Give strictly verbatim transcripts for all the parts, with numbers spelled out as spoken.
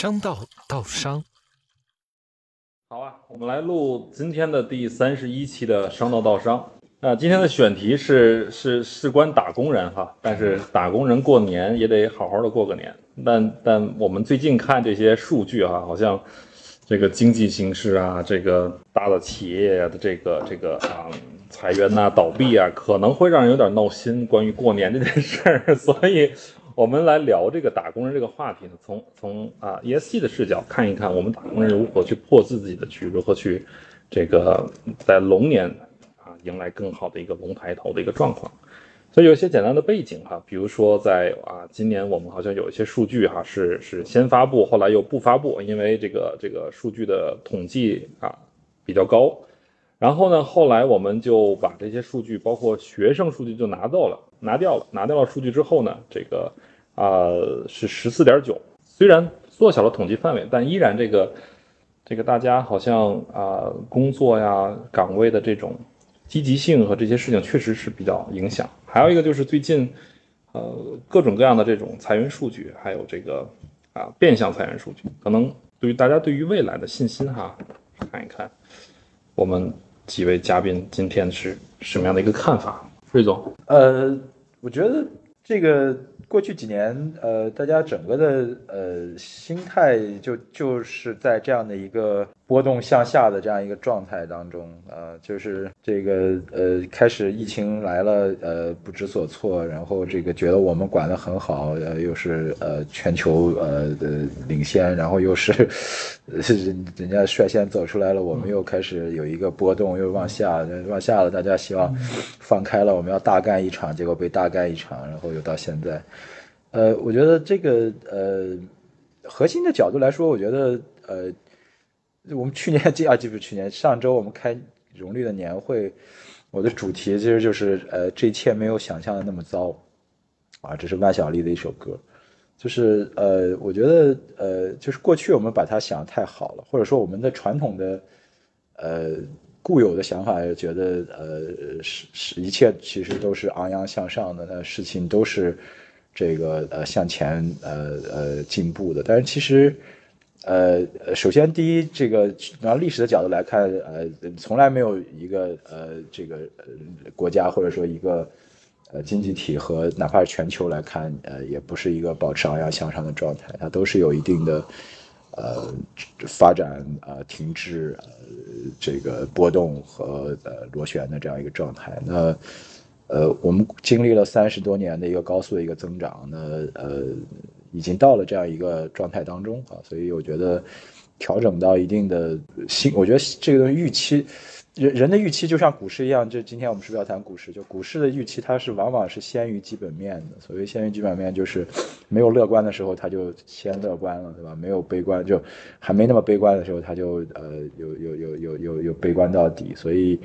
商道道商。好啊，我们来录今天的第三十一期的商道道商。那、呃、今天的选题是是事关打工人哈，但是打工人过年也得好好的过个年。但但我们最近看这些数据哈，好像这个经济形势啊，这个大的企业的这个这个啊、嗯、裁员呐、啊、倒闭啊，可能会让人有点闹心。关于过年这件事儿，所以。我们来聊这个打工人这个话题呢，从从啊 E S G 的视角看一看，我们打工人如何去破自己的局，如何去这个在龙年啊迎来更好的一个龙抬头的一个状况。所以有一些简单的背景哈，比如说在啊今年我们好像有一些数据哈是是先发布，后来又不发布，因为这个这个数据的统计啊比较高。然后呢，后来我们就把这些数据，包括学生数据就拿到了，拿掉了，拿掉了数据之后呢，这个。呃是 十四点九， 虽然缩小了统计范围，但依然这个这个大家好像啊、呃、工作呀岗位的这种积极性和这些事情确实是比较影响。还有一个就是最近呃各种各样的这种裁员数据，还有这个啊、呃、变相裁员数据，可能对于大家对于未来的信心哈，看一看我们几位嘉宾今天是什么样的一个看法。瑞总，呃我觉得这个过去几年，呃，大家整个的呃心态就就是在这样的一个波动向下的这样一个状态当中，呃，就是这个呃开始疫情来了，呃不知所措，然后这个觉得我们管得很好，呃又是呃全球呃的领先，然后又是人家率先走出来了，我们又开始有一个波动，又往下往下了，大家希望放开了，我们要大干一场，结果被大干一场，然后又到现在。呃，我觉得这个呃，核心的角度来说，我觉得呃，我们去年这啊，就是去年上周我们开荣绿的年会，我的主题其实就是呃，这一切没有想象的那么糟，啊，这是万晓利的一首歌，就是呃，我觉得呃，就是过去我们把它想太好了，或者说我们的传统的呃固有的想法，觉得呃是是一切其实都是昂扬向上的，那事情都是。这个呃向前呃呃进步的，但是其实，呃首先第一，这个拿历史的角度来看，呃从来没有一个呃这个呃国家或者说一个呃经济体和哪怕是全球来看，呃也不是一个保持昂扬向上的状态，它都是有一定的呃发展呃停滞呃这个波动和呃螺旋的这样一个状态。那呃，我们经历了三十多年的一个高速的一个增长呢，呃，已经到了这样一个状态当中啊，所以我觉得调整到一定的新，我觉得这个预期，人人的预期就像股市一样，就今天我们是不是要谈股市？就股市的预期，它是往往是先于基本面的。所谓先于基本面，就是没有乐观的时候，它就先乐观了，对吧？没有悲观，就还没那么悲观的时候，它就呃，有有有有有有悲观到底，所以。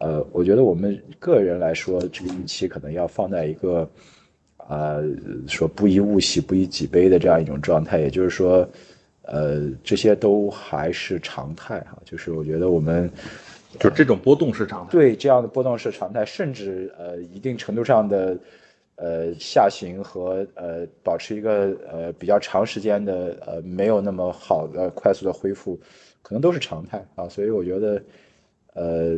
呃，我觉得我们个人来说，这个预期可能要放在一个，呃，说不以物喜，不以己悲的这样一种状态。也就是说，呃，这些都还是常态哈、啊。就是我觉得我们，就这种波动是常态。呃、对，这样的波动是常态，甚至呃，一定程度上的，呃，下行和呃，保持一个呃比较长时间的呃没有那么好的快速的恢复，可能都是常态啊。所以我觉得。呃，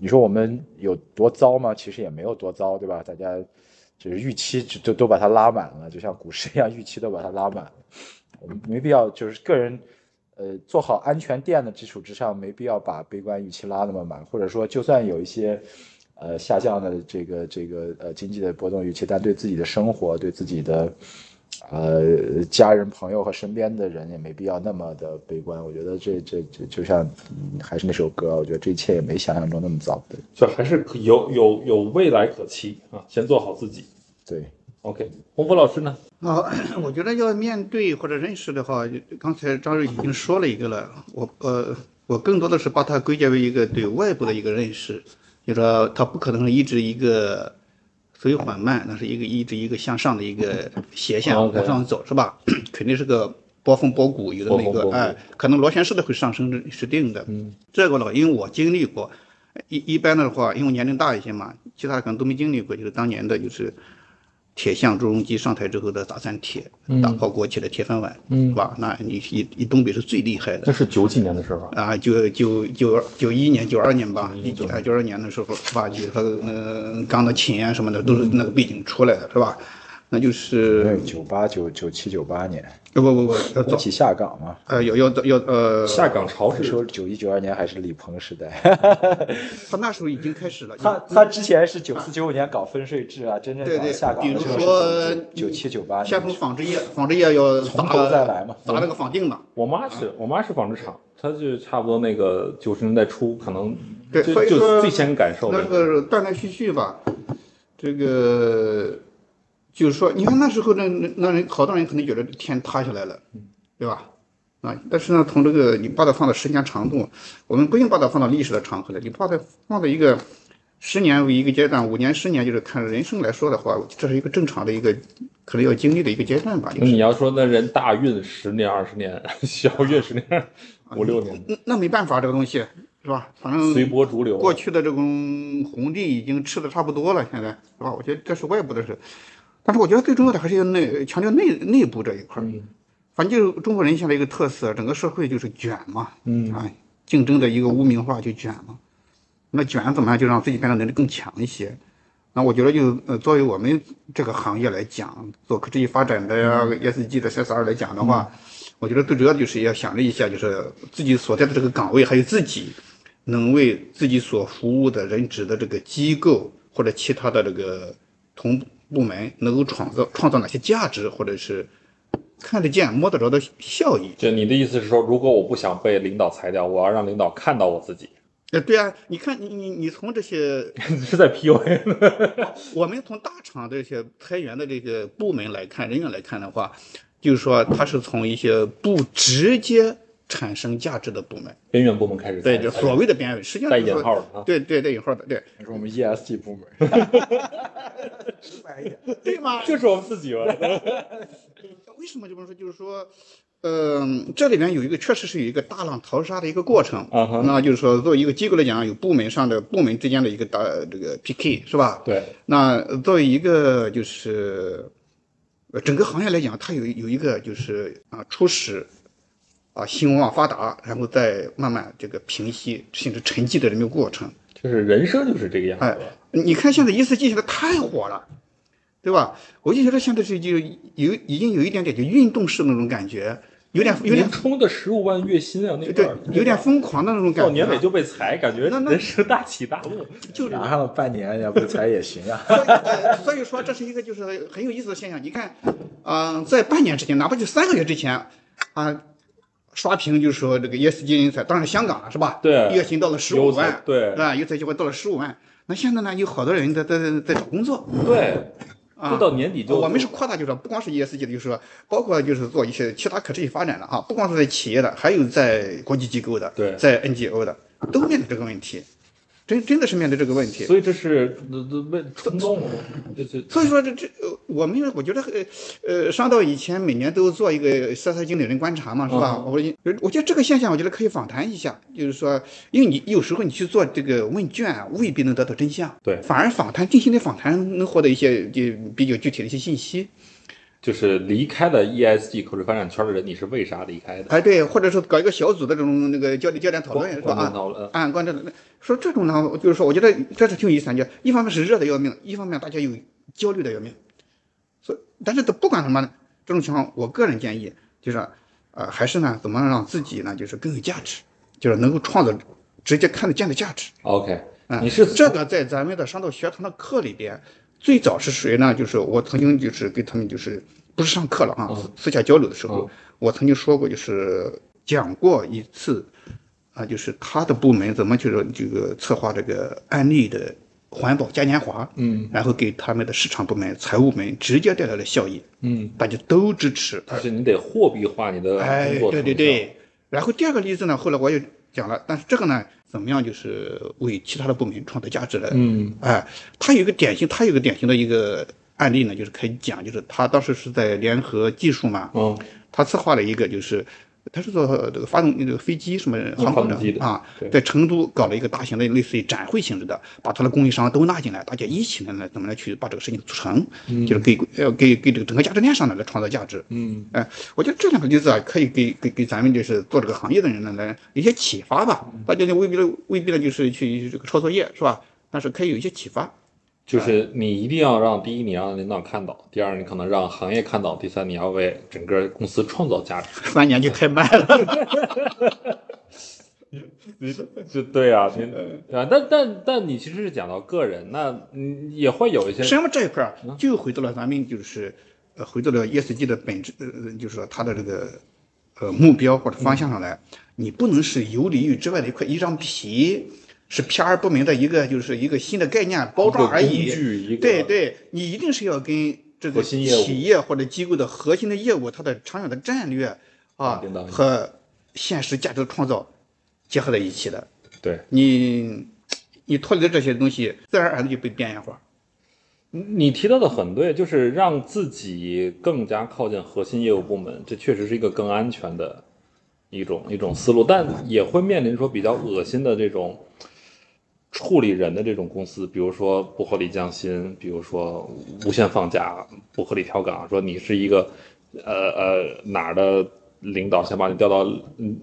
你说我们有多糟吗？其实也没有多糟，对吧？大家就是预期就都都把它拉满了，就像股市一样，预期都把它拉满了。我们没必要，就是个人，呃，做好安全垫的基础之上，没必要把悲观预期拉那么满。或者说，就算有一些，呃，下降的这个这个呃经济的波动预期，但对自己的生活、对自己的呃家人、朋友和身边的人也没必要那么的悲观。我觉得这这这就像、嗯、还是那首歌，我觉得这一切也没想象中那么糟。对，就还是有有有未来可期啊！先做好自己。对 ，OK， 洪波老师呢？啊，我觉得要面对或者认识的话，刚才张瑞已经说了一个了。我呃，我更多的是把它归结为一个对外部的一个认识，就是说它不可能是一直一个。所以缓慢，那是一个一直一个向上的一个斜线往上走， okay. 是吧？肯定是个波峰波谷，有的那个哎，可能螺旋式的会上升是定的。嗯，这个呢，因为我经历过，一一般的话，因为我年龄大一些嘛，其他可能都没经历过。就是当年的，就是铁像朱镕基上台之后的打散铁、嗯、打泡锅起的铁饭碗，嗯，是吧？那你以以东北是最厉害的。那是九几年的时候啊，九九九九一年、九二年吧，一九九二年的时候，是吧？就和嗯钢的琴啊什么的，都是那个背景出来的，是吧？那就是九八九九七九八年，不不不，一起下岗嘛。呃，要要要呃，下岗潮是说九一九二年还是李鹏时代？他那时候已经开始了。他他之前是九四九五年搞分税制啊，真正下岗的时候是九七九八年。先从纺织业，纺织业要从头再来嘛，砸那个纺定嘛。我妈是，我妈是纺织厂，她就差不多那个九十年代初，可能对，所以说最先感受那个断断续续吧，这个。就是说，你看那时候那那人好多人可能觉得天塌下来了，对吧？啊，但是呢，从这个你把它放到时间长度，我们不用把它放到历史的长河来，你把它放到一个十年为一个阶段，五年、十年，就是看人生来说的话，这是一个正常的一个可能要经历的一个阶段吧。就是、你要说那人大运十年、二十年，小运十年、五六年，啊、那, 那没办法，这个东西是吧？反正随波逐流。过去的这种红利已经吃的差不多了，现在是吧？我觉得这是外部的事。但是我觉得最重要的还是要内强调内内部这一块儿，反正就是中国人现在一个特色，整个社会就是卷嘛，嗯啊，竞争的一个污名化就卷嘛，那卷怎么样就让自己变得能力更强一些？那我觉得就呃作为我们这个行业来讲，做科技发展的呀、嗯、E S G 的 C S R 来讲的话，嗯、我觉得最主要就是要想了一下，就是自己所在的这个岗位，还有自己能为自己所服务的人职的这个机构或者其他的这个同。部门能够创造创造哪些价值，或者是看得见摸得着的效益？就你的意思是说，如果我不想被领导裁掉，我要让领导看到我自己。呃，对啊，你看你你你从这些是在 P U A 我们从大厂这些裁员的这个部门来看，人员来看的话，就是说它是从一些不直接产生价值的部门，边缘部门开始，对，就所谓的边缘，实际上带引号的，对对带引号的，对，那是我们 E S G 部门。对吗？就是我们自己吧。为什么这么说？就是说，嗯、呃，这里面有一个确实是有一个大浪淘沙的一个过程啊。Uh-huh. 那就是说，作为一个机构来讲，有部门上的部门之间的一个打这个 P K 是吧？对。那作为一个就是，呃，整个行业来讲，它有有一个就是啊初始，啊兴旺发达，然后再慢慢这个平息甚至沉寂的这么一个过程。就是人生就是这个样子。哎，你看现在E S G现在太火了，对吧？我就觉得现在是就有已经有一点点就运动式那种感觉，有点有点冲的十五万月薪啊，那对，有点疯狂的那种感觉、啊。到年尾就被裁，感觉那人生大起大落，就拿上了半年要不裁也行啊。所以说这是一个就是很有意思的现象。你看，嗯、呃，在半年之前，哪怕就三个月之前，啊、呃。刷屏就是说这个 E S G 人才，当然香港了是吧？对，月薪到了十五万，对，啊，有才机会到了十五万。那现在呢，有好多人在在在找工作，对，啊，就到年底就我们是扩大，就是不光是 E S G 的，就是说包括就是做一些其他可持续发展的啊，不光是在企业的，还有在国际机构的，对，在 N G O 的，都面对这个问题，真真的是面对这个问题。所以这是问冲动，所以说这这。我们我觉得呃，商道以前每年都做一个C S R经理人观察嘛，是吧？我、嗯、我觉得这个现象，我觉得可以访谈一下，就是说，因为你有时候你去做这个问卷，未必能得到真相，对，反而访谈进行的访谈能获得一些就比较具体的一些信息。就是离开了 E S G 可持续发展圈的人，你是为啥离开的？哎，对，或者是搞一个小组的这种那个焦点焦点讨论是吧？啊，啊，关键说这种呢，就是说，我觉得这是挺有意思的，一方面是热的要命，一方面大家有焦虑的要命。但是不管什么这种情况，我个人建议就是，呃，还是呢，怎么让自己呢，就是更有价值，就是能够创造直接看得见的价值。OK， 你是、嗯、这个在咱们的商道学堂的课里边，最早是谁呢？就是我曾经就是跟他们就是不是上课了啊，嗯、私下交流的时候、嗯，我曾经说过，就是讲过一次，啊、呃，就是他的部门怎么去这个策划这个案例的。环保嘉年华，嗯，然后给他们的市场部门、财务部门直接带来了效益，嗯，大家都支持。但是你得货币化你的工作，哎，对对对。然后第二个例子呢，后来我也讲了，但是这个呢，怎么样就是为其他的部门创造价值的，嗯，哎，它有一个典型，它有一个典型的一个案例呢，就是可以讲，就是他当时是在联合技术嘛，嗯，他策划了一个就是他是做这个发动这个飞机什么航空的啊，在成都搞了一个大型的类似于展会性质的，把他的供应商都拉进来，大家一起来怎么来去把这个事情促成，嗯、就是给呃给给这个整个价值链上来来创造价值。嗯，哎、呃，我觉得这两个例子啊，可以给给给咱们就是做这个行业的人呢来一些启发吧。大家未必未必呢就是去这个抄作业是吧？但是可以有一些启发。就是你一定要让第一你让领导看到，第二你可能让行业看到，第三你要为整个公司创造价值。三年就太慢了。对啊，啊但但但你其实是讲到个人，那也会有一些什么这一块就回到了咱们就是呃回到了 E S G 的本质，呃就是说它的这个呃目标或者方向上来，嗯、你不能是游离于之外的一块一张皮。是偏而不明的一个，就是一个新的概念包装而已。对对，你一定是要跟这个企业或者机构的核心的业务，它的长远的战略啊和现实价值的创造结合在一起的。对，你你脱离了这些东西，自然而然就被边缘化。你提到的很对，就是让自己更加靠近核心业务部门，这确实是一个更安全的一种一种思路，但也会面临说比较恶心的这种。处理人的这种公司，比如说不合理降薪，比如说无限放假、不合理调岗，说你是一个呃呃哪儿的领导，想把你调到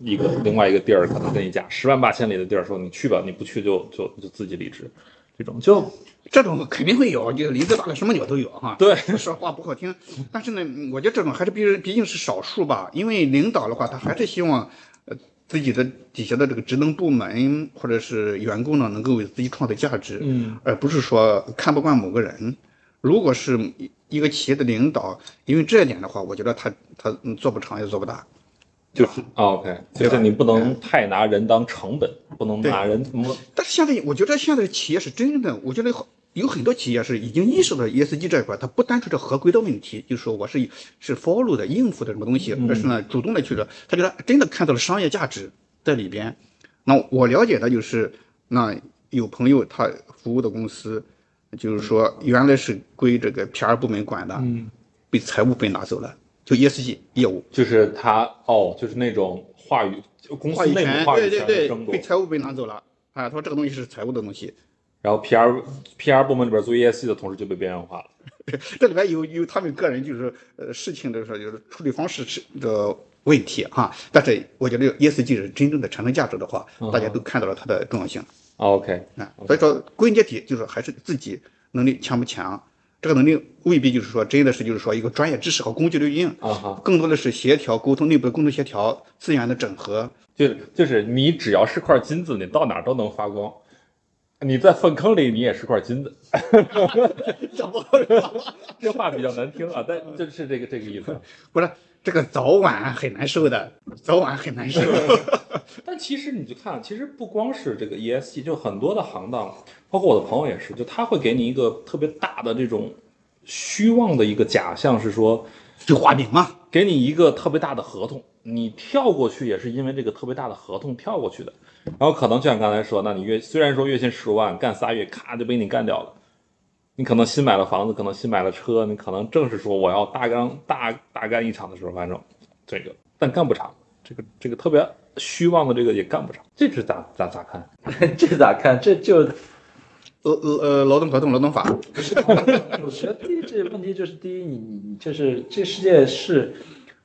一个另外一个地儿，可能跟你讲十万八千里的地儿，说你去吧，你不去就就就自己离职，这种就这种肯定会有，就离职大概什么鸟都有哈。对，说话不好听，但是呢，我觉得这种还是毕毕竟是少数吧，因为领导的话，他还是希望。自己的底下的这个职能部门或者是员工呢，能够为自己创造价值，嗯，而不是说看不惯某个人。如果是一个企业的领导，因为这一点的话，我觉得他他做不长也做不大。就是、哦、OK， 就是你不能太拿人当成本，嗯、不能拿人。但是现在我觉得现在的企业是真正的，我觉得有很多企业是已经意识到 E S G 这一块，它不单纯是合规的问题，就是说我是是 follow 的应付的什么东西，而是呢主动的去了，他觉得真的看到了商业价值在里边。那我了解的就是，那有朋友他服务的公司，就是说原来是归这个 P R 部门管的，嗯、被财务被拿走了。就 E S G 业务，就是他哦，就是那种话语，公司内部话语权的争夺，被财务被拿走了。啊，他说这个东西是财务的东西，然后 PR PR 部门里边做 E S G 的同事就被边缘化了。这里边有有他们个人就是呃事情的时候就是处理方式是的问题哈、啊，但是我觉得 E S G 是真正的产生价值的话，嗯、大家都看到了它的重要性。啊、OK， 啊，所以说归根结底就是还是自己能力强不强。这个能力未必就是说真的是就是说一个专业知识和工具的运用，啊、更多的是协调沟通内部的工作协调资源的整合，就是就是你只要是块金子，你到哪都能发光，你在粪坑里你也是块金子，这话比较难听啊，但就是这个这个意思，不是这个早晚很难受的，早晚很难受。但其实你就看，其实不光是这个 E S G， 就很多的行当。包括我的朋友也是，就他会给你一个特别大的这种虚妄的一个假象，是说就画饼嘛，给你一个特别大的合同，你跳过去也是因为这个特别大的合同跳过去的，然后可能就像刚才说，那你月虽然说月薪十万，干仨月咔就被你干掉了，你可能新买了房子，可能新买了车，你可能正是说我要大干大大干一场的时候，反正这个但干不长，这个这个特别虚妄的这个也干不长，这是咋咋咋看？这咋看？这就。呃呃劳动合同、劳动法，我觉得第一这问题就是第一，你就是这世界是，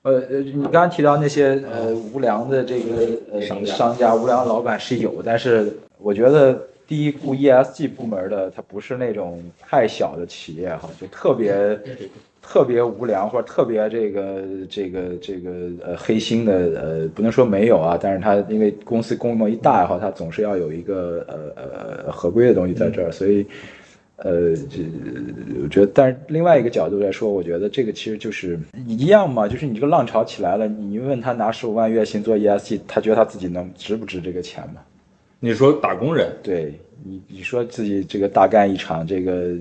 呃呃，你刚刚提到那些呃无良的这个呃商家、商家无良老板是有，但是我觉得第一顾 E S G 部门的，它不是那种太小的企业哈，就特别特别无良或者特别这个这个这个呃黑心的呃不能说没有啊，但是他因为公司规模一大哈，他总是要有一个呃呃合规的东西在这儿，所以呃我觉得，但是另外一个角度来说，我觉得这个其实就是一样嘛，就是你这个浪潮起来了，你问他拿十五万月薪做 E S G， 他觉得他自己能值不值这个钱嘛？你说打工人，对你你说自己这个大干一场这个。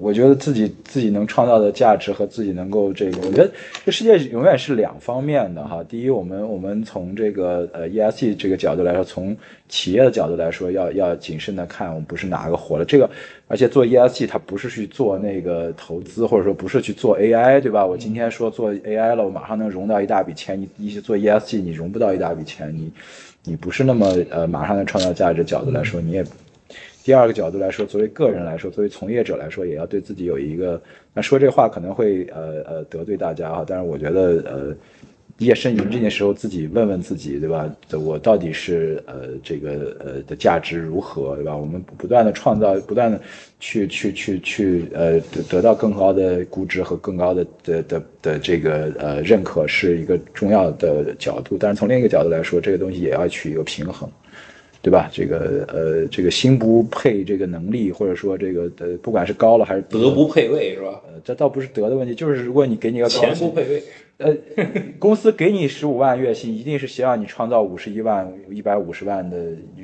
我觉得自己自己能创造的价值和自己能够这个，我觉得这世界永远是两方面的哈。第一，我们我们从这个呃 E S G 这个角度来说，从企业的角度来说，要要谨慎的看，我们不是哪个火了这个，而且做 E S G 它不是去做那个投资，或者说不是去做 A I， 对吧？我今天说做 A I 了，我马上能融到一大笔钱，你你做 E S G 你融不到一大笔钱，你你不是那么呃马上能创造价值角度来说，你也。第二个角度来说，作为个人来说，作为从业者来说，也要对自己有一个，那说这话可能会呃呃得罪大家啊，但是我觉得呃夜深云静的时候，自己问问自己，对吧？我到底是呃这个呃的价值如何，对吧？我们不断的创造，不断的去去去去呃得到更高的估值和更高的的的的这个呃认可，是一个重要的角度。但是从另一个角度来说，这个东西也要取一个平衡。对吧？这个呃，这个心不配这个能力，或者说这个呃，不管是高了还是德不配位，是吧？呃，这倒不是德的问题，就是如果你给你个钱不配位，呃，公司给你十五万月薪，一定是希望你创造五十一万、一百五十万的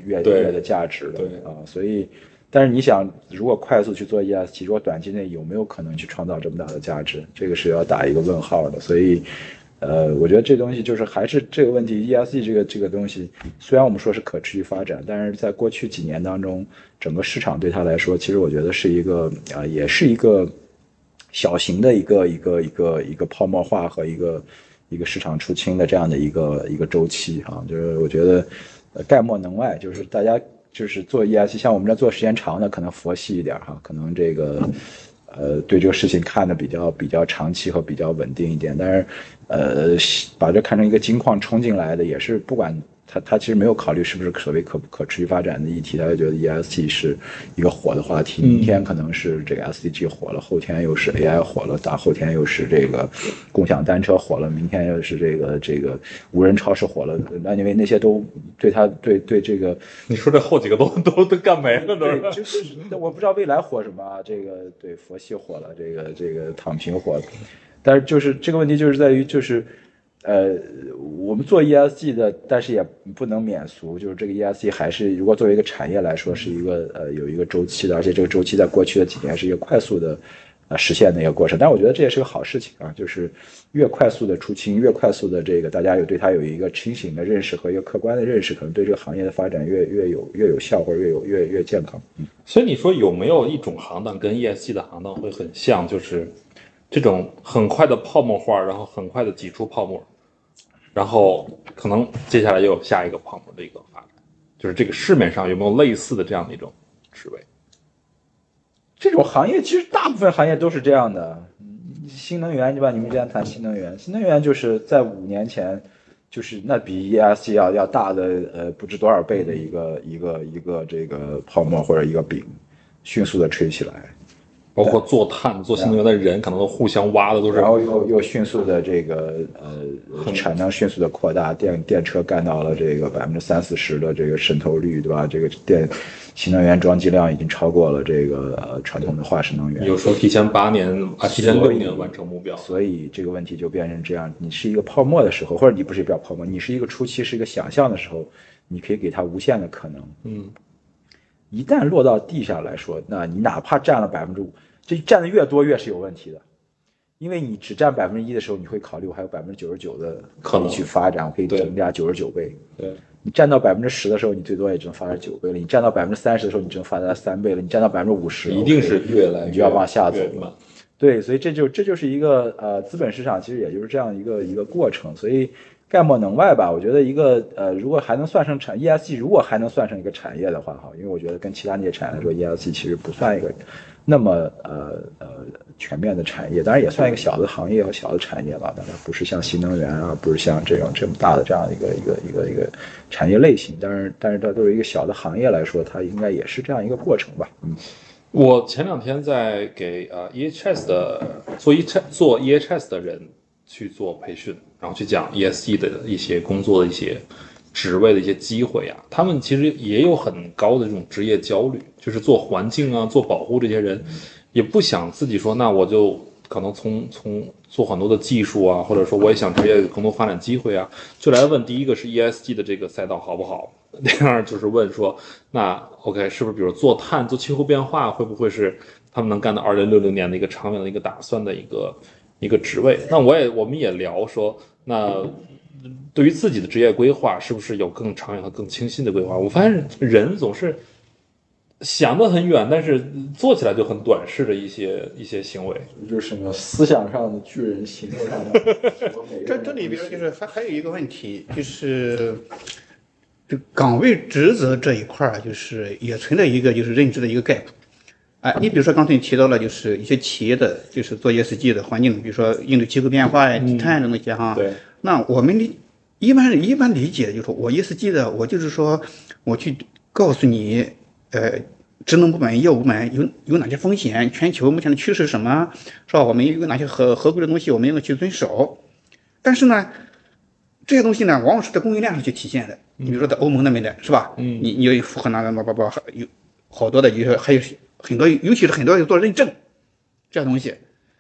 月月的价值的啊、呃。所以，但是你想，如果快速去做 E S G， 如果短期内有没有可能去创造这么大的价值，这个是要打一个问号的。所以。呃，我觉得这东西就是还是这个问题 ，E S G 这个这个东西，虽然我们说是可持续发展，但是在过去几年当中，整个市场对它来说，其实我觉得是一个啊、呃，也是一个小型的一个一个一个一个泡沫化和一个一个市场出清的这样的一个一个周期啊，就是我觉得、呃、概莫能外，就是大家就是做 E S G， 像我们这做时间长的，可能佛系一点哈、啊，可能这个。呃，对这个事情看的比较比较长期和比较稳定一点，但是，呃，把这看成一个金矿冲进来的，也是不管他他其实没有考虑是不是所谓可可持续发展的议题，他就觉得 E S G 是一个火的话题，明天可能是这个 S D G 火了，后天又是 A I 火了，大后天又是这个共享单车火了，明天又是这个这个无人超市火了，那因为那些都对他对对这个，你说这后几个都都都干没了都是，就是我不知道未来火什么啊，这个对佛系火了，这个这个躺平火了，但是就是这个问题就是在于就是。呃，我们做 E S G 的，但是也不能免俗，就是这个 E S G 还是，如果作为一个产业来说，是一个呃有一个周期的，而且这个周期在过去的几年是一个快速的呃实现的一个过程。但我觉得这也是个好事情啊，就是越快速的出清，越快速的这个大家有对它有一个清醒的认识和一个客观的认识，可能对这个行业的发展越越有越有效，或者越有越越健康。嗯，所以你说有没有一种行当跟 E S G 的行当会很像，就是？这种很快的泡沫化，然后很快的挤出泡沫，然后可能接下来又有下一个泡沫的一个发展，就是这个市面上有没有类似的这样的一种职位？这种行业其实大部分行业都是这样的。新能源对吧？你们之前谈新能源，新能源就是在五年前，就是那比 E S G 要要大的呃不知多少倍的一个一个一个这个泡沫或者一个饼，迅速的吹起来。包括做碳、做新能源的人，可能都互相挖的都是，然后又又迅速的这个呃产能迅速的扩大，电电车干到了这个百分之三四十的这个渗透率，对吧？这个电新能源装机量已经超过了这个、呃、传统的化石能源。有时候提前八年啊，提前六年完成目标，所以这个问题就变成这样：你是一个泡沫的时候，或者你不是一个泡沫，你是一个初期，是一个想象的时候，你可以给它无限的可能。嗯，一旦落到地下来说，那你哪怕占了百分之五。这占的越多越是有问题的，因为你只占百分之一的时候，你会考虑我还有百分之九十九的可能去发展，我可以增加九十九倍。对，你占到百分之十的时候，你最多也只能发展九倍了；你占到百分之三十的时候，你只能发展三倍了；你占到百分之五十，一定是越来越你就要往下走了。对，所以这就这就是一个呃资本市场，其实也就是这样一个一个过程。所以概莫能外吧。我觉得一个呃，如果还能算上产 E S G， 如果还能算上一个产业的话，哈，因为我觉得跟其他那些产业来说 ，E S G 其实不算一个。那么呃呃全面的产业，当然也算一个小的行业和小的产业吧，当然不是像新能源啊，不是像这种这么大的这样一个一个一个一个产业类型，但是但是它作为一个小的行业来说，它应该也是这样一个过程吧。嗯，我前两天在给呃 E H S 的做 E H S 做 E H S 的人去做培训，然后去讲 E S G 的一些工作的一些职位的一些机会啊，他们其实也有很高的这种职业焦虑，就是做环境啊、做保护这些人，也不想自己说，那我就可能从从做很多的技术啊，或者说我也想职业有更多发展机会啊，就来问第一个是 E S G 的这个赛道好不好？第二就是问说，那 OK 是不是比如做碳、做气候变化，会不会是他们能干到二零六零年的一个长远的一个打算的一个一个职位？那我也我们也聊说，那对于自己的职业规划，是不是有更长远和更清晰的规划？我发现人总是想得很远，但是做起来就很短视的一些一些行为，就是什么思想上的巨人，行动上的。这这里边就是还还有一个问题，就是这岗位职责这一块，就是也存在一个就是认知的一个 gap。哎，你比如说刚才你提到了，就是一些企业的，就是做 E S G 的环境，比如说应对气候变化呀、低碳等等些哈。对。那我们理一般一般理解就是，我 E S G 的，我就是说我去告诉你。呃，职能部门、业务部门有有哪些风险？全球目前的趋势是什么？是吧？我们有哪些合合规的东西，我们要去遵守。但是呢，这些东西呢，往往是在供应链上去体现的。你比如说在欧盟那边的是吧？嗯，你你有符合哪个？不不不，有好多的，有还有很多，尤其是很多要做认证，这样东西，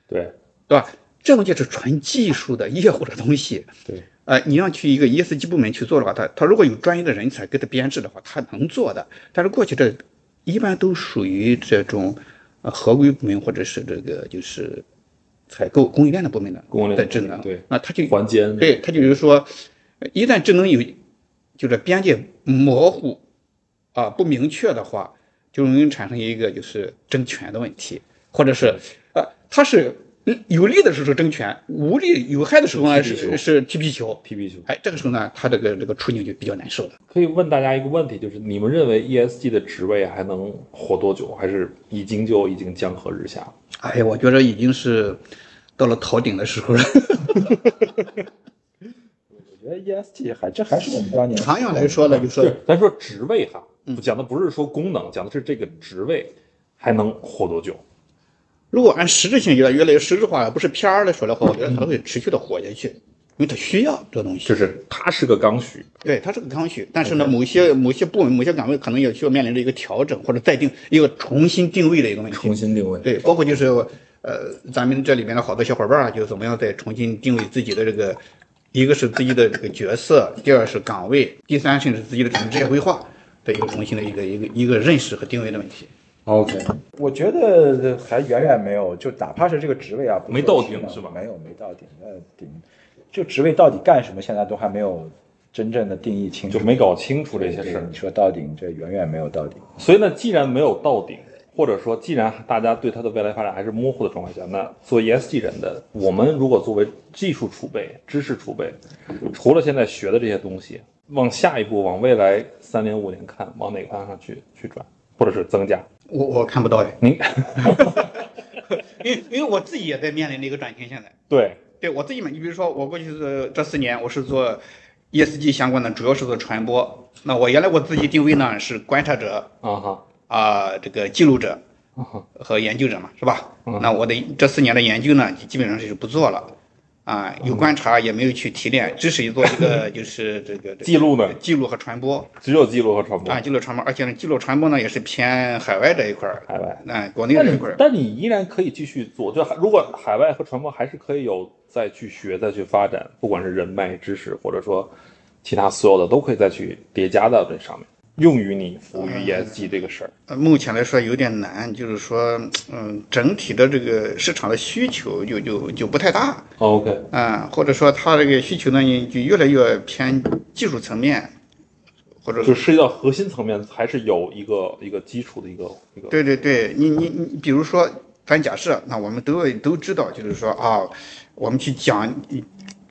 对对吧？这东西是纯技术的业务的东西。对，呃，你要去一个 E S G 部门去做的话，他他如果有专业的人才给他编制的话，他能做的。但是过去这一般都属于这种呃合规部门或者是这个就是采购供应链的部门的供应链的职能。对，那他就环节对，他就是说，一旦职能有就是边界模糊啊、呃、不明确的话，就容易产生一个就是争权的问题，或者是呃他是。有利的时候争权，无利有害的时候呢是是踢皮球，踢皮球。哎，这个时候呢，他这个这个处境就比较难受了。可以问大家一个问题，就是你们认为 E S G 的职位还能活多久？还是已经就已经江河日下？哎，我觉得已经是到了头顶的时候了。我觉得 E S G 还这还是我们当年长远来说呢，就说咱说职位哈，讲的不是说功能，讲的是这个职位还能活多久？如果按实质性越来越实质化，不是片儿来说的话，我觉得它会持续的活下去，因为它需要这东西。就是它是个刚需，对，它是个刚需。但是呢，某些某些部门、某些岗位可能也需要面临着一个调整或者再定一个重新定位的一个问题。重新定位，对，包括就是呃，咱们这里面的好多小伙伴啊，就怎么样再重新定位自己的这个，一个是自己的这个角色，第二是岗位，第三甚至自己的整个职业规划的一个重新的一个一个一个认识和定位的问题。OK， 我觉得还远远没有，就哪怕是这个职位啊，没到顶是吧？没有，没到顶。呃，顶，这个职位到底干什么？现在都还没有真正的定义清楚，就没搞清楚这些事。你说到顶，这远远没有到顶。所以呢，既然没有到顶，或者说既然大家对它的未来发展还是模糊的状况下，那做 E S G 人的，我们如果作为技术储备、知识储备，除了现在学的这些东西，往下一步，往未来三年、五年看，往哪个方向去去转，或者是增加？我我看不到哎，您，因为因为我自己也在面临的一个转型，现在对对我自己嘛，你比如说我过去是这四年，我是做 E S G 相关的，主要是做传播。那我原来我自己定位呢是观察者啊哈啊这个记录者和研究者嘛，是吧？ Uh-huh. 那我的这四年的研究呢，基本上是不做了啊，有观察也没有去提炼，只是做一个就是这个记录的记录和传播，只有记录和传播啊，记录传播，而且呢，记录传播呢也是偏海外这一块，海外，嗯，国内这一块，但你依然可以继续做，就如果海外和传播还是可以有再去学、再去发展，不管是人脉、知识，或者说其他所有的都可以再去叠加到这上面，用于你服务于 E S G 这个事儿。呃、嗯，目前来说有点难，就是说，嗯，整体的这个市场的需求就就就不太大。OK， 啊、嗯，或者说它这个需求呢，就越来越偏技术层面，或者就涉及到核心层面，还是有一个一个基础的一个一个。对对对，你你你，比如说，咱假设，那我们都都知道，就是说啊，我们去讲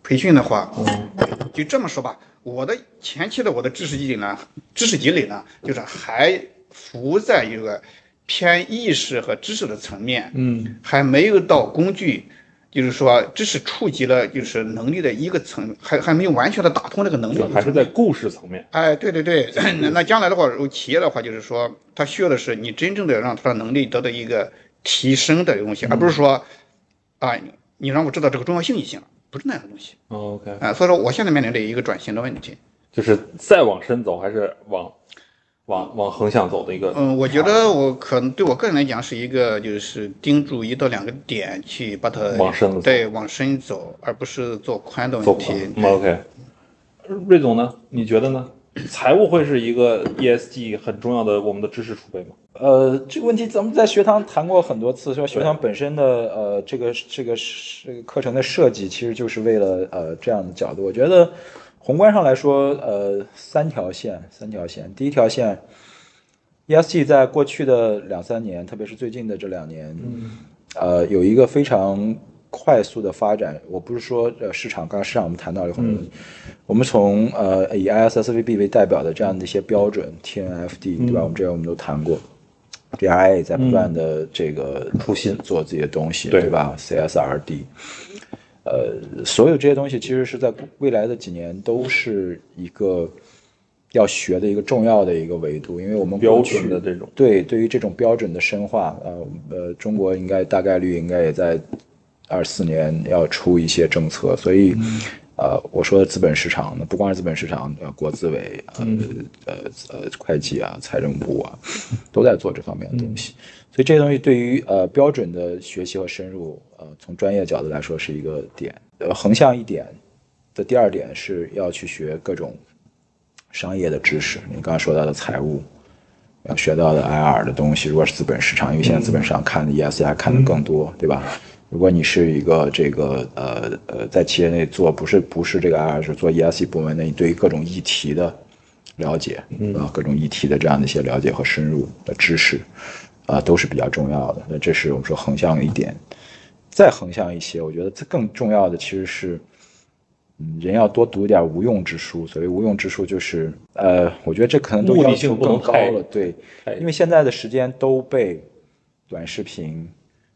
培训的话，嗯，就这么说吧。我的前期的我的知识积累呢，知识积累呢，就是还浮在一个偏意识和知识的层面，嗯，还没有到工具，就是说知识触及了就是能力的一个层，还还没有完全的打通这个能力，还是在故事层面。哎，对对对，那将来的话，企业的话就是说，它需要的是你真正的让它的能力得到一个提升的东西，嗯、而不是说，啊、呃，你让我知道这个重要性就行了。不是那样的东西。Oh, OK， 啊、呃，所以说我现在面临着一个转型的问题，就是再往深走还是往往往横向走的一个。嗯，我觉得我可能对我个人来讲是一个就是盯住一到两个点去把它往深走，对，往深走，而不是做宽的问题。嗯、OK， 瑞总呢？你觉得呢？财务会是一个 E S G 很重要的我们的知识储备吗？呃，这个问题咱们在学堂谈过很多次，说学堂本身的呃这个这个这个课程的设计，其实就是为了呃这样的角度。我觉得宏观上来说，呃，三条线，三条线。第一条线 ，E S G 在过去的两三年，特别是最近的这两年，嗯、呃，有一个非常快速的发展。我不是说呃市场，刚刚市场我们谈到了很多，嗯、我们从呃以 I S S V B 为代表的这样的一些标准 T N F D 对吧？嗯、我们这个我们都谈过 ，D R I A 在不断的这个出新、嗯、做自己的东西，对吧 ？C S R D， 呃，所有这些东西其实是在未来的几年都是一个要学的一个重要的一个维度，因为我们标准的这种对对于这种标准的深化，呃呃，中国应该大概率应该也在二四年要出一些政策，所以，嗯、呃，我说的资本市场呢，不光是资本市场，呃，国资委、呃嗯、呃呃会计啊、财政部啊，都在做这方面的东西。嗯、所以这些东西对于呃标准的学习和深入，呃，从专业角度来说是一个点。呃，横向一点的第二点是要去学各种商业的知识，你刚才说到的财务。要学到的 I R 的东西，如果是资本市场，因为现在资本市场看的 E S G 还看的更多，嗯、对吧？如果你是一个这个呃呃在企业内做不是不是这个 I R， 是做 E S G 部门的，你对于各种议题的了解，嗯、啊，各种议题的这样的一些了解和深入的知识，啊、呃，都是比较重要的。那这是我们说横向一点，再横向一些，我觉得这更重要的其实是。人要多读点无用之书，所谓无用之书就是，呃，我觉得这可能都要求更高了，对，因为现在的时间都被短视频，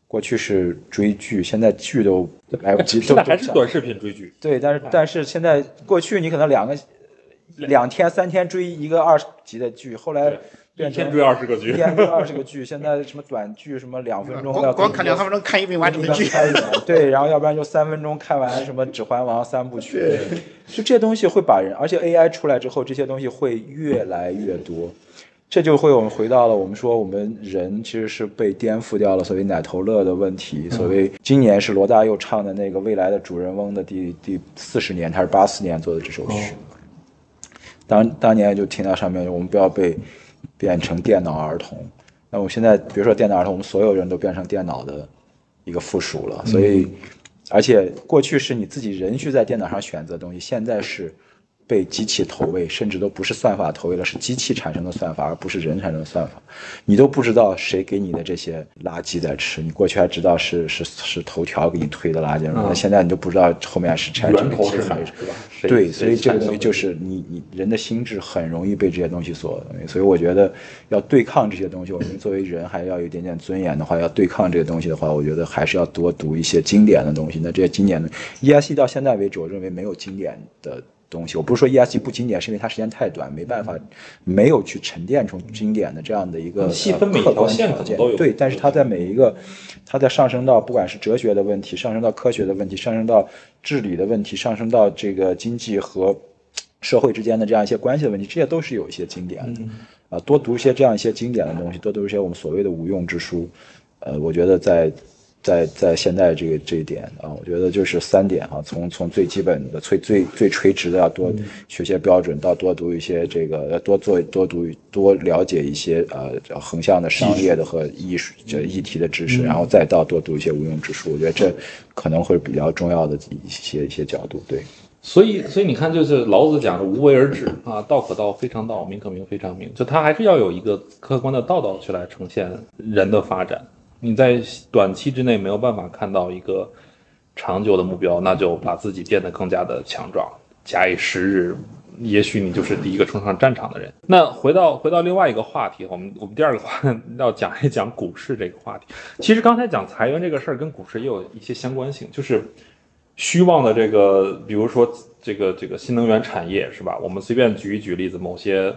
过去是追剧，现在剧都来不及，现在还是短视频追剧，对，但是但是现在过去你可能两个两天三天追一个二十集的剧，后来。一天追二十个剧，一天追二十个剧。现在什么短剧，什么两分钟，光光看两分钟看一遍完整的剧，对，然后要不然就三分钟看完什么《指环王》三部曲，就这些东西会把人，而且 A I 出来之后，这些东西会越来越多，这就会我们回到了我们说我们人其实是被颠覆掉了所谓奶头乐的问题，所谓今年是罗大佑唱的那个未来的主人翁的第第四十年，他是八四年做的这首曲，当当年就听到上面，我们不要被。变成电脑儿童，那我们现在比如说电脑儿童，我们所有人都变成电脑的一个附属了，所以，而且过去是你自己人去在电脑上选择的东西，现在是被机器投喂，甚至都不是算法投喂了，是机器产生的算法，而不是人产生的算法，你都不知道谁给你的这些垃圾在吃，你过去还知道是是是头条给你推的垃圾，那、嗯、现在你都不知道后面是产生的是吧？对，所以这个东西就是你你人的心智很容易被这些东西所，所以我觉得要对抗这些东西，我们作为人还要有一点点尊严的话，要对抗这个东西的话，我觉得还是要多读一些经典的东西。那这些经典的 E S G 到现在为止，我认为没有经典的东西。我不是说 E S G 不经典，是因为它时间太短，没办法，没有去沉淀出经典的这样的一个、嗯、细分每一条线可能都有。对，但是它在每一个，它在上升到不管是哲学的问题，上升到科学的问题，上升到治理的问题，上升到这个经济和社会之间的这样一些关系的问题，这些都是有一些经典的。啊，多读一些这样一些经典的东西，多读一些我们所谓的无用之书。呃，我觉得在。在在现在这个这一点啊，我觉得就是三点啊，从从最基本的、最最最垂直的，要多学些标准，到多读一些这个，多做多读多了解一些呃横向的商业的和艺术这议题的知识，然后再到多读一些无用之书。我觉得这可能会比较重要的一些一些角度。对，所以所以你看，就是老子讲的无为而治啊，道可道非常道，名可名非常名，就他还是要有一个客观的道道去来呈现人的发展。你在短期之内没有办法看到一个长久的目标，那就把自己变得更加的强壮，假以时日，也许你就是第一个冲上战场的人。那回到回到另外一个话题，我们我们第二个话要讲一讲股市这个话题。其实刚才讲裁员这个事儿跟股市也有一些相关性，就是虚妄的这个，比如说这个这个新能源产业是吧？我们随便举一举例子，某些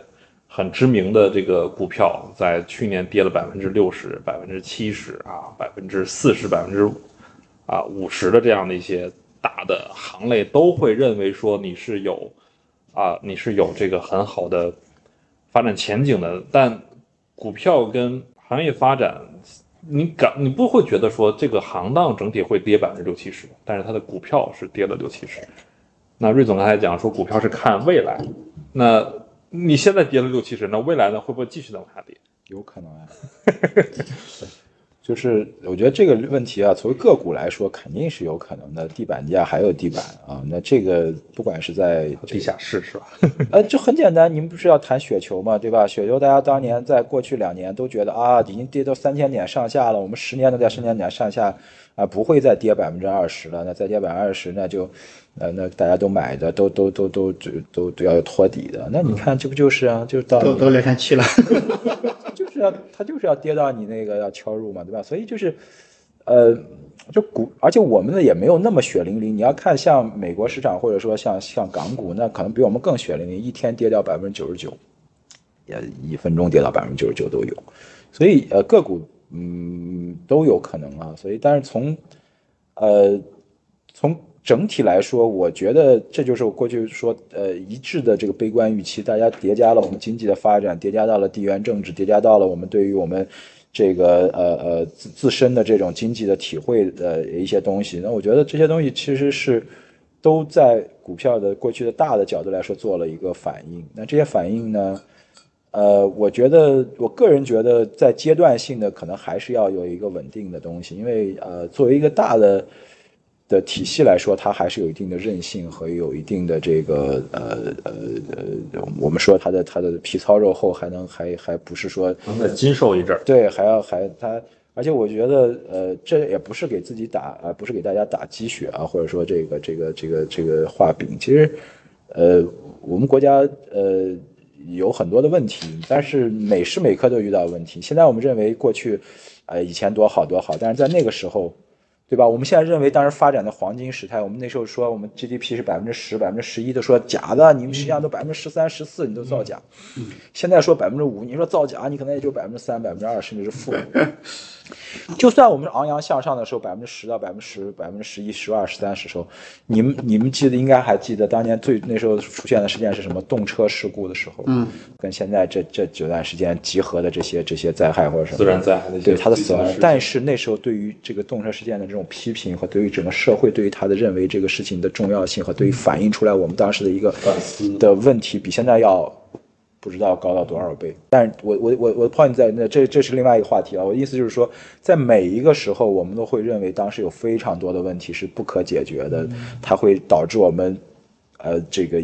很知名的这个股票在去年跌了百分之六十、百分之七十啊、百分之四十、百分之啊五十的这样的一些大的行类，都会认为说你是有啊，你是有这个很好的发展前景的，但股票跟行业发展，你感你不会觉得说这个行当整体会跌百分之六七十，但是它的股票是跌了六七十。那瑞总刚才讲说股票是看未来，那你现在跌了六七十，那未来呢会不会继续再往下跌？有可能啊。就是我觉得这个问题啊，从个股来说肯定是有可能的，地板价还有地板啊。那这个不管是在地下室是吧？呃，就很简单，你们不是要谈雪球嘛，对吧？雪球大家当年在过去两年都觉得啊，已经跌到三千点上下了，我们十年都在三千点上下啊，不会再跌百分之二十了。那再跌百分之二十，那就呃，那大家都买的，都都都都都都都要托底的。那你看，这不就是啊？就到都都聊下去了。就是要它就是要跌到你那个要敲入嘛，对吧？所以就是，呃，就股，而且我们的也没有那么血淋淋。你要看像美国市场或者说像像港股，那可能比我们更血淋淋，一天跌掉百分之九十九，也一分钟跌到百分之九十九都有。所以呃，个股嗯都有可能啊。所以但是从呃从整体来说，我觉得这就是我过去说呃一致的这个悲观预期，大家叠加了我们经济的发展，叠加到了地缘政治，叠加到了我们对于我们这个呃呃自自身的这种经济的体会的一些东西。那我觉得这些东西其实是都在股票的过去的大的角度来说做了一个反应。那这些反应呢，呃我觉得我个人觉得在阶段性的可能还是要有一个稳定的东西，因为呃作为一个大的的体系来说，它还是有一定的韧性和有一定的这个呃呃呃，我们说它的它的皮糙肉厚，还能还还不是说能经受一阵儿。对，还要还它，而且我觉得呃，这也不是给自己打啊，不是给大家打鸡血啊，或者说这个这个这个这个画饼。其实，呃，我们国家呃有很多的问题，但是每时每刻都遇到问题。现在我们认为过去，呃，以前多好多好，但是在那个时候。对吧？我们现在认为当时发展的黄金时代，我们那时候说我们 G D P 是百分之十、百分之十一，都说假的。你们实际上都百分之十三、十四，你都造假。嗯嗯、现在说百分之五，你说造假，你可能也就百分之三、百分之二，甚至是负。就算我们昂扬向上的时候，百分之十到百分之十、百分之十一、十二、十三、十时候，你们你们记得应该还记得当年最那时候出现的事件是什么？动车事故的时候，嗯，跟现在这这这段时间集合的这些这些灾害或者什么自然灾害的，对它的死亡。但是那时候对于这个动车事件的这种批评和对于整个社会对于他的认为这个事情的重要性和对于反映出来我们当时的一个的问题，比现在要。不知道高到多少倍，但是我我我我 point 在那，这这是另外一个话题啊。我的意思就是说，在每一个时候，我们都会认为当时有非常多的问题是不可解决的，它会导致我们，呃，这个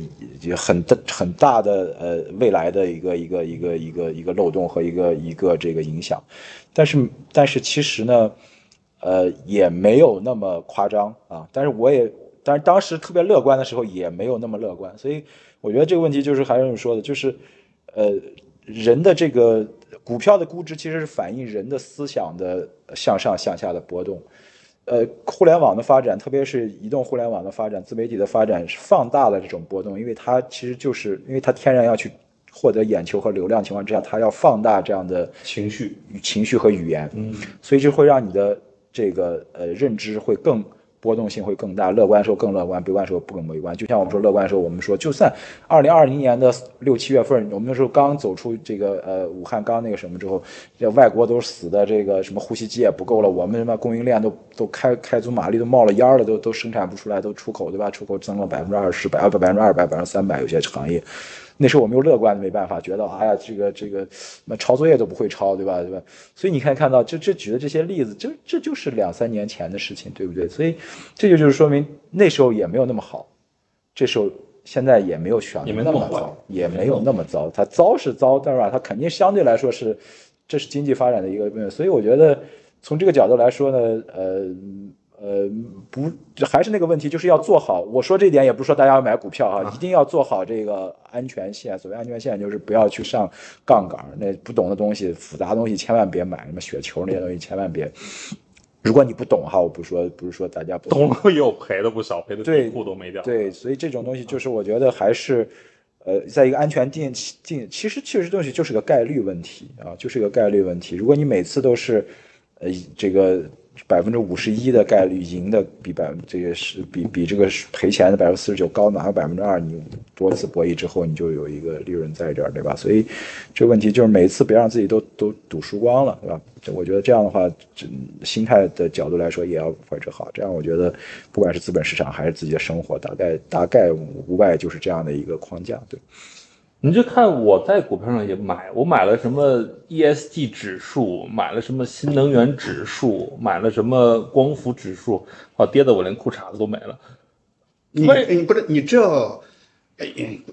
很大很大的呃未来的一个一个一个一个一个漏洞和一个一个这个影响。但是但是其实呢，呃，也没有那么夸张啊。但是我也，但是当时特别乐观的时候也没有那么乐观，所以我觉得这个问题就是还是你说的，就是。呃，人的这个股票的估值其实是反映人的思想的向上向下的波动。呃，互联网的发展，特别是移动互联网的发展、自媒体的发展，是放大了这种波动，因为它其实就是因为它天然要去获得眼球和流量情况之下，它要放大这样的情绪、情绪和语言，嗯，所以就会让你的这个呃认知会更。波动性会更大，乐观的时候更乐观，悲观的时候不更悲观。就像我们说乐观的时候，我们说就算二零二零年的六七月份，我们那时候刚走出这个呃武汉刚那个什么之后，这外国都死的这个什么呼吸机也不够了，我们什么供应链都都开开足马力，都冒了烟了，都都生产不出来，都出口对吧？出口增了百分之二十、百百分之二百、百分之三百，有些行业。那时候我们又乐观的没办法，觉得哎呀，这个这个，那抄作业都不会抄，对吧？对吧？所以你看看到这这举的这些例子，这这就是两三年前的事情，对不对？所以这就就是说明那时候也没有那么好，这时候现在也没有选的那么糟，也没有那么糟。它糟是糟，对吧？它肯定相对来说是，这是经济发展的一个。所以我觉得从这个角度来说呢，呃。呃，不，还是那个问题，就是要做好。我说这一点也不是说大家要买股票哈，一定要做好这个安全线。所谓安全线，就是不要去上杠杆，那不懂的东西、复杂的东西千万别买，什么雪球那些东西千万别。如果你不懂哈，我不说，不是说大家不懂了也有赔的不少，赔的底裤都没掉。对，所以这种东西就是我觉得还是。呃，在一个安全定定，其实确实东西就是个概率问题啊，就是个概率问题。如果你每次都是，呃，这个。百分之五十一的概率赢的比百这个是比比这个赔钱的百分之四十九高，哪有百分之二？你多次博弈之后，你就有一个利润在这儿，对吧？所以这个问题就是每一次别让自己都都赌输光了，对吧？我觉得这样的话，心态的角度来说也要保持好。这样我觉得不管是资本市场还是自己的生活，大概大概无外就是这样的一个框架，对。你就看我在股票上也买，我买了什么 E S G 指数，买了什么新能源指数，买了什么光伏指数，啊，跌的我连裤衩子都没了。你你不是你这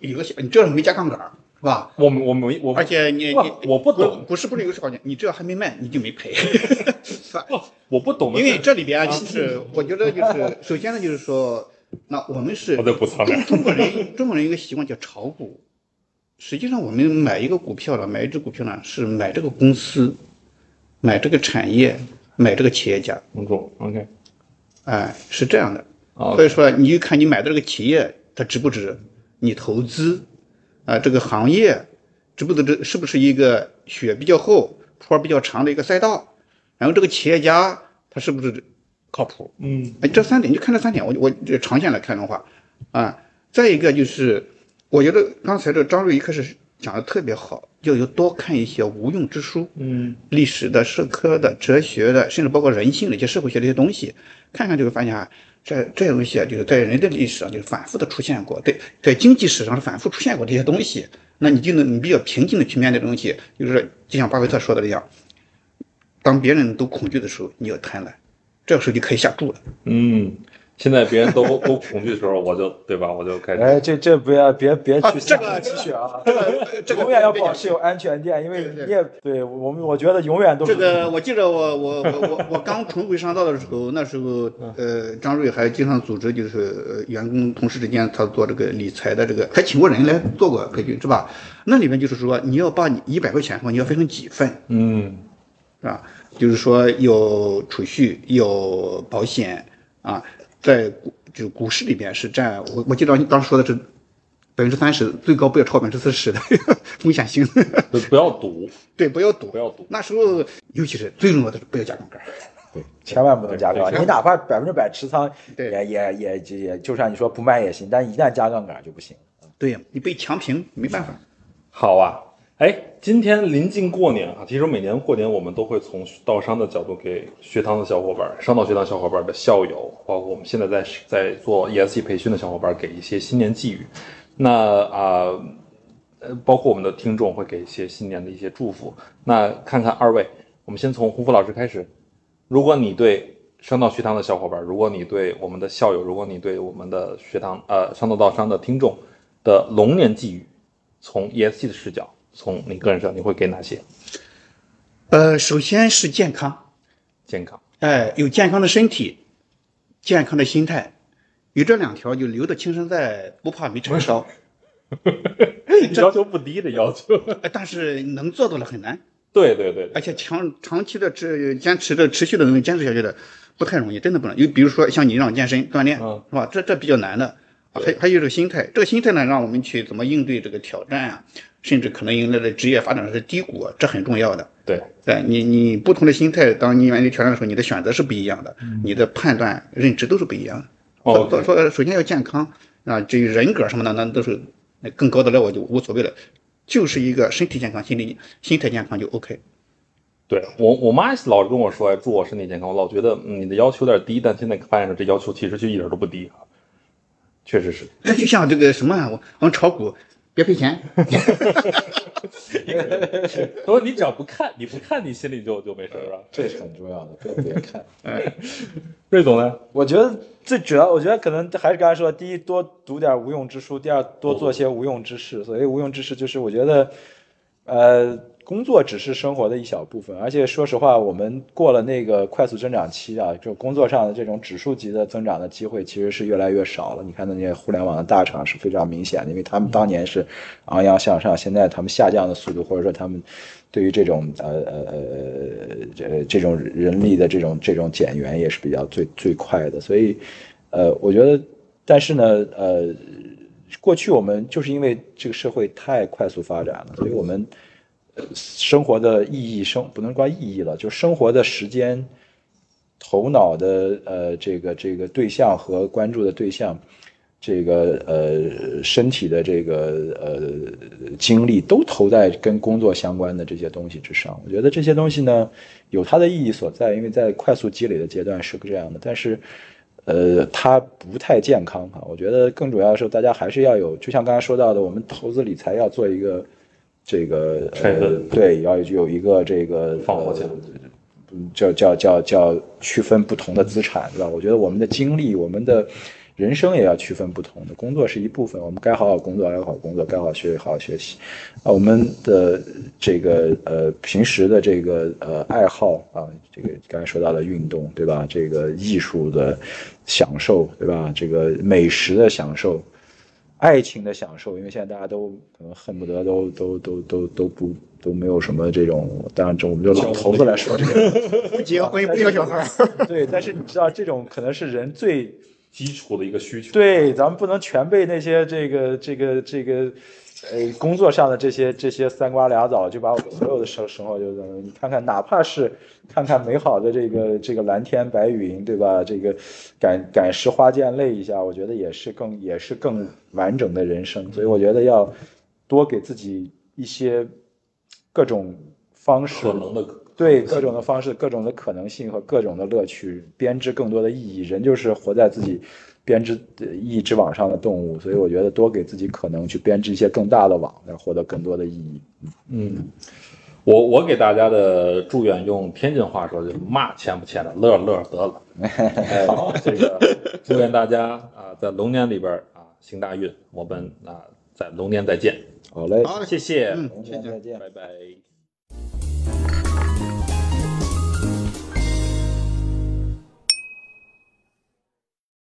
有个你这没加杠杆是吧？我我没我，而且你我不懂，不是不是有个条件，你这还没卖你就没赔，是吧？我不懂，因为这里边就是我觉得就是首先呢就是说，那我们是中国人中国人一个习惯叫炒股。实际上我们买一个股票了买一只股票呢是买这个公司买这个产业买这个企业家。嗯 ,OK。哎是这样的。Okay. 所以说你就看你买的这个企业它值不值你投资啊、呃、这个行业值不值是不是一个雪比较厚坡比较长的一个赛道然后这个企业家它是不是靠谱嗯哎这三点就看这三点我我长线来看的话啊、呃、再一个就是我觉得刚才这张瑞一开始讲的特别好，要有多看一些无用之书，嗯，历史的、社科的、哲学的，甚至包括人性的一些社会学的一些东西，看看就会发现啊，这这些东西啊，就是在人类历史上就是反复的出现过，对，在经济史上是反复出现过这些东西，那你就能你比较平静的去面对东西，就是就像巴菲特说的这样，当别人都恐惧的时候，你要贪婪，这个时候就可以下注了，嗯。现在别人都都恐惧的时候，我就对吧？我就开始。哎，这这不要别别去这个情绪啊！这个这个永远要保持有安全垫，因为你也对我们，我觉得永远都是这个。我记得我我我我刚重回上道的时候，那时候呃，张瑞还经常组织就是员工同事之间，他做这个理财的这个，还请过人来做过培训是吧？那里面就是说，你要把你一百块钱，你要分成几份，嗯，是吧？就是说有储蓄，有保险啊。在股就股市里边是占我我记得你当时说的是百分之三十，最高不要超百分之四十的风险型，不要赌，对，不要赌，不要赌。那时候尤其是最重要的是不要加杠杆，对，千万不能加杠杆。你哪怕百分之百持仓，对，也也也也，就像你说不卖也行，但一旦加杠杆就不行。对，你被强平没办法。好啊，哎，今天临近过年啊，其实每年过年我们都会从道商的角度给学堂的小伙伴、商道学堂小伙伴的校友，包括我们现在在在做 E S G 培训的小伙伴给一些新年寄语。那啊，呃，包括我们的听众会给一些新年的一些祝福。那看看二位，我们先从洪福老师开始。如果你对商道学堂的小伙伴，如果你对我们的校友，如果你对我们的学堂呃商道道商的听众的龙年寄语，从 E S G 的视角。从你个人上，你会给哪些？呃，首先是健康，健康，哎，有健康的身体，健康的心态，有这两条就留得青山在，不怕没柴烧。要求不低的要求，但是能做到的很难。对对对，而且长长期的持坚持的持续的能坚持下去的，不太容易，真的不能。有比如说像你这样健身锻炼，嗯、是吧？这这比较难的。还还有这个心态，这个心态呢，让我们去怎么应对这个挑战啊，甚至可能迎来的职业发展的低谷、啊，这很重要的。对，对你你不同的心态，当你面对挑战的时候，你的选择是不一样的，嗯、你的判断、认知都是不一样的。哦，说说首先要健康啊，至于人格什么的，那都是更高的 level 就无所谓了，就是一个身体健康、心理、心态健康就 OK。对我，我妈老跟我说，祝我身体健康。我老觉得、嗯、你的要求有点低，但现在发现这要求其实就一点都不低啊。确实是，那就像这个什么啊，我我们炒股别赔钱。不过你只要不看，你不看，你心里就就没事了。这是很重要的，不要别看。瑞总呢？我觉得最主要，我觉得可能还是刚才说，第一，多读点无用之书；第二，多做些无用之事。所谓无用之事，就是我觉得，呃，工作只是生活的一小部分，而且说实话，我们过了那个快速增长期啊，就工作上的这种指数级的增长的机会其实是越来越少了。你看那些互联网的大厂是非常明显的，因为他们当年是昂扬向上，现在他们下降的速度，或者说他们对于这种呃呃呃这种人力的这种这种减员也是比较最最快的。所以，呃，我觉得，但是呢，呃，过去我们就是因为这个社会太快速发展了，所以我们。生活的意义生不能光意义了，就生活的时间头脑的呃这个这个对象和关注的对象，这个呃身体的这个呃精力都投在跟工作相关的这些东西之上。我觉得这些东西呢有它的意义所在，因为在快速积累的阶段是这样的，但是呃它不太健康啊。我觉得更主要的是大家还是要有，就像刚才说到的，我们投资理财要做一个这个呃对，要有一个这个放火墙，叫叫叫叫区分不同的资产，对吧？我觉得我们的精力，我们的人生也要区分不同的，工作是一部分，我们该好好工作，该好好工作，该好好学习，好好学习。啊，我们的这个呃平时的这个呃爱好啊，这个刚才说到的运动，对吧？这个艺术的享受，对吧？这个美食的享受，爱情的享受，因为现在大家都可能恨不得都都都都都不都没有什么这种，当然这我们就老头子来说这个，不结婚不要小孩。对，但是你知道这种可能是人最基础的一个需求，对，咱们不能全被那些这个这个这个，呃，工作上的这些这些三瓜俩枣就把我们所有的生生活就你看看，哪怕是看看美好的这个这个蓝天白云，对吧？这个感感时花溅泪一下，我觉得也是更也是更完整的人生。所以我觉得要多给自己一些各种方式可能的。对，各种的方式，各种的可能性和各种的乐趣，编织更多的意义。人就是活在自己编织意义之网上的动物，所以我觉得多给自己可能去编织一些更大的网，来获得更多的意义。嗯，我我给大家的祝愿用天津话说就是骂钱不钱的，乐乐得了。哎、好，这个祝愿大家啊、呃，在龙年里边啊、呃、行大运。我们啊、呃、在龙年再见。好嘞，好，谢谢，嗯，再见，拜拜。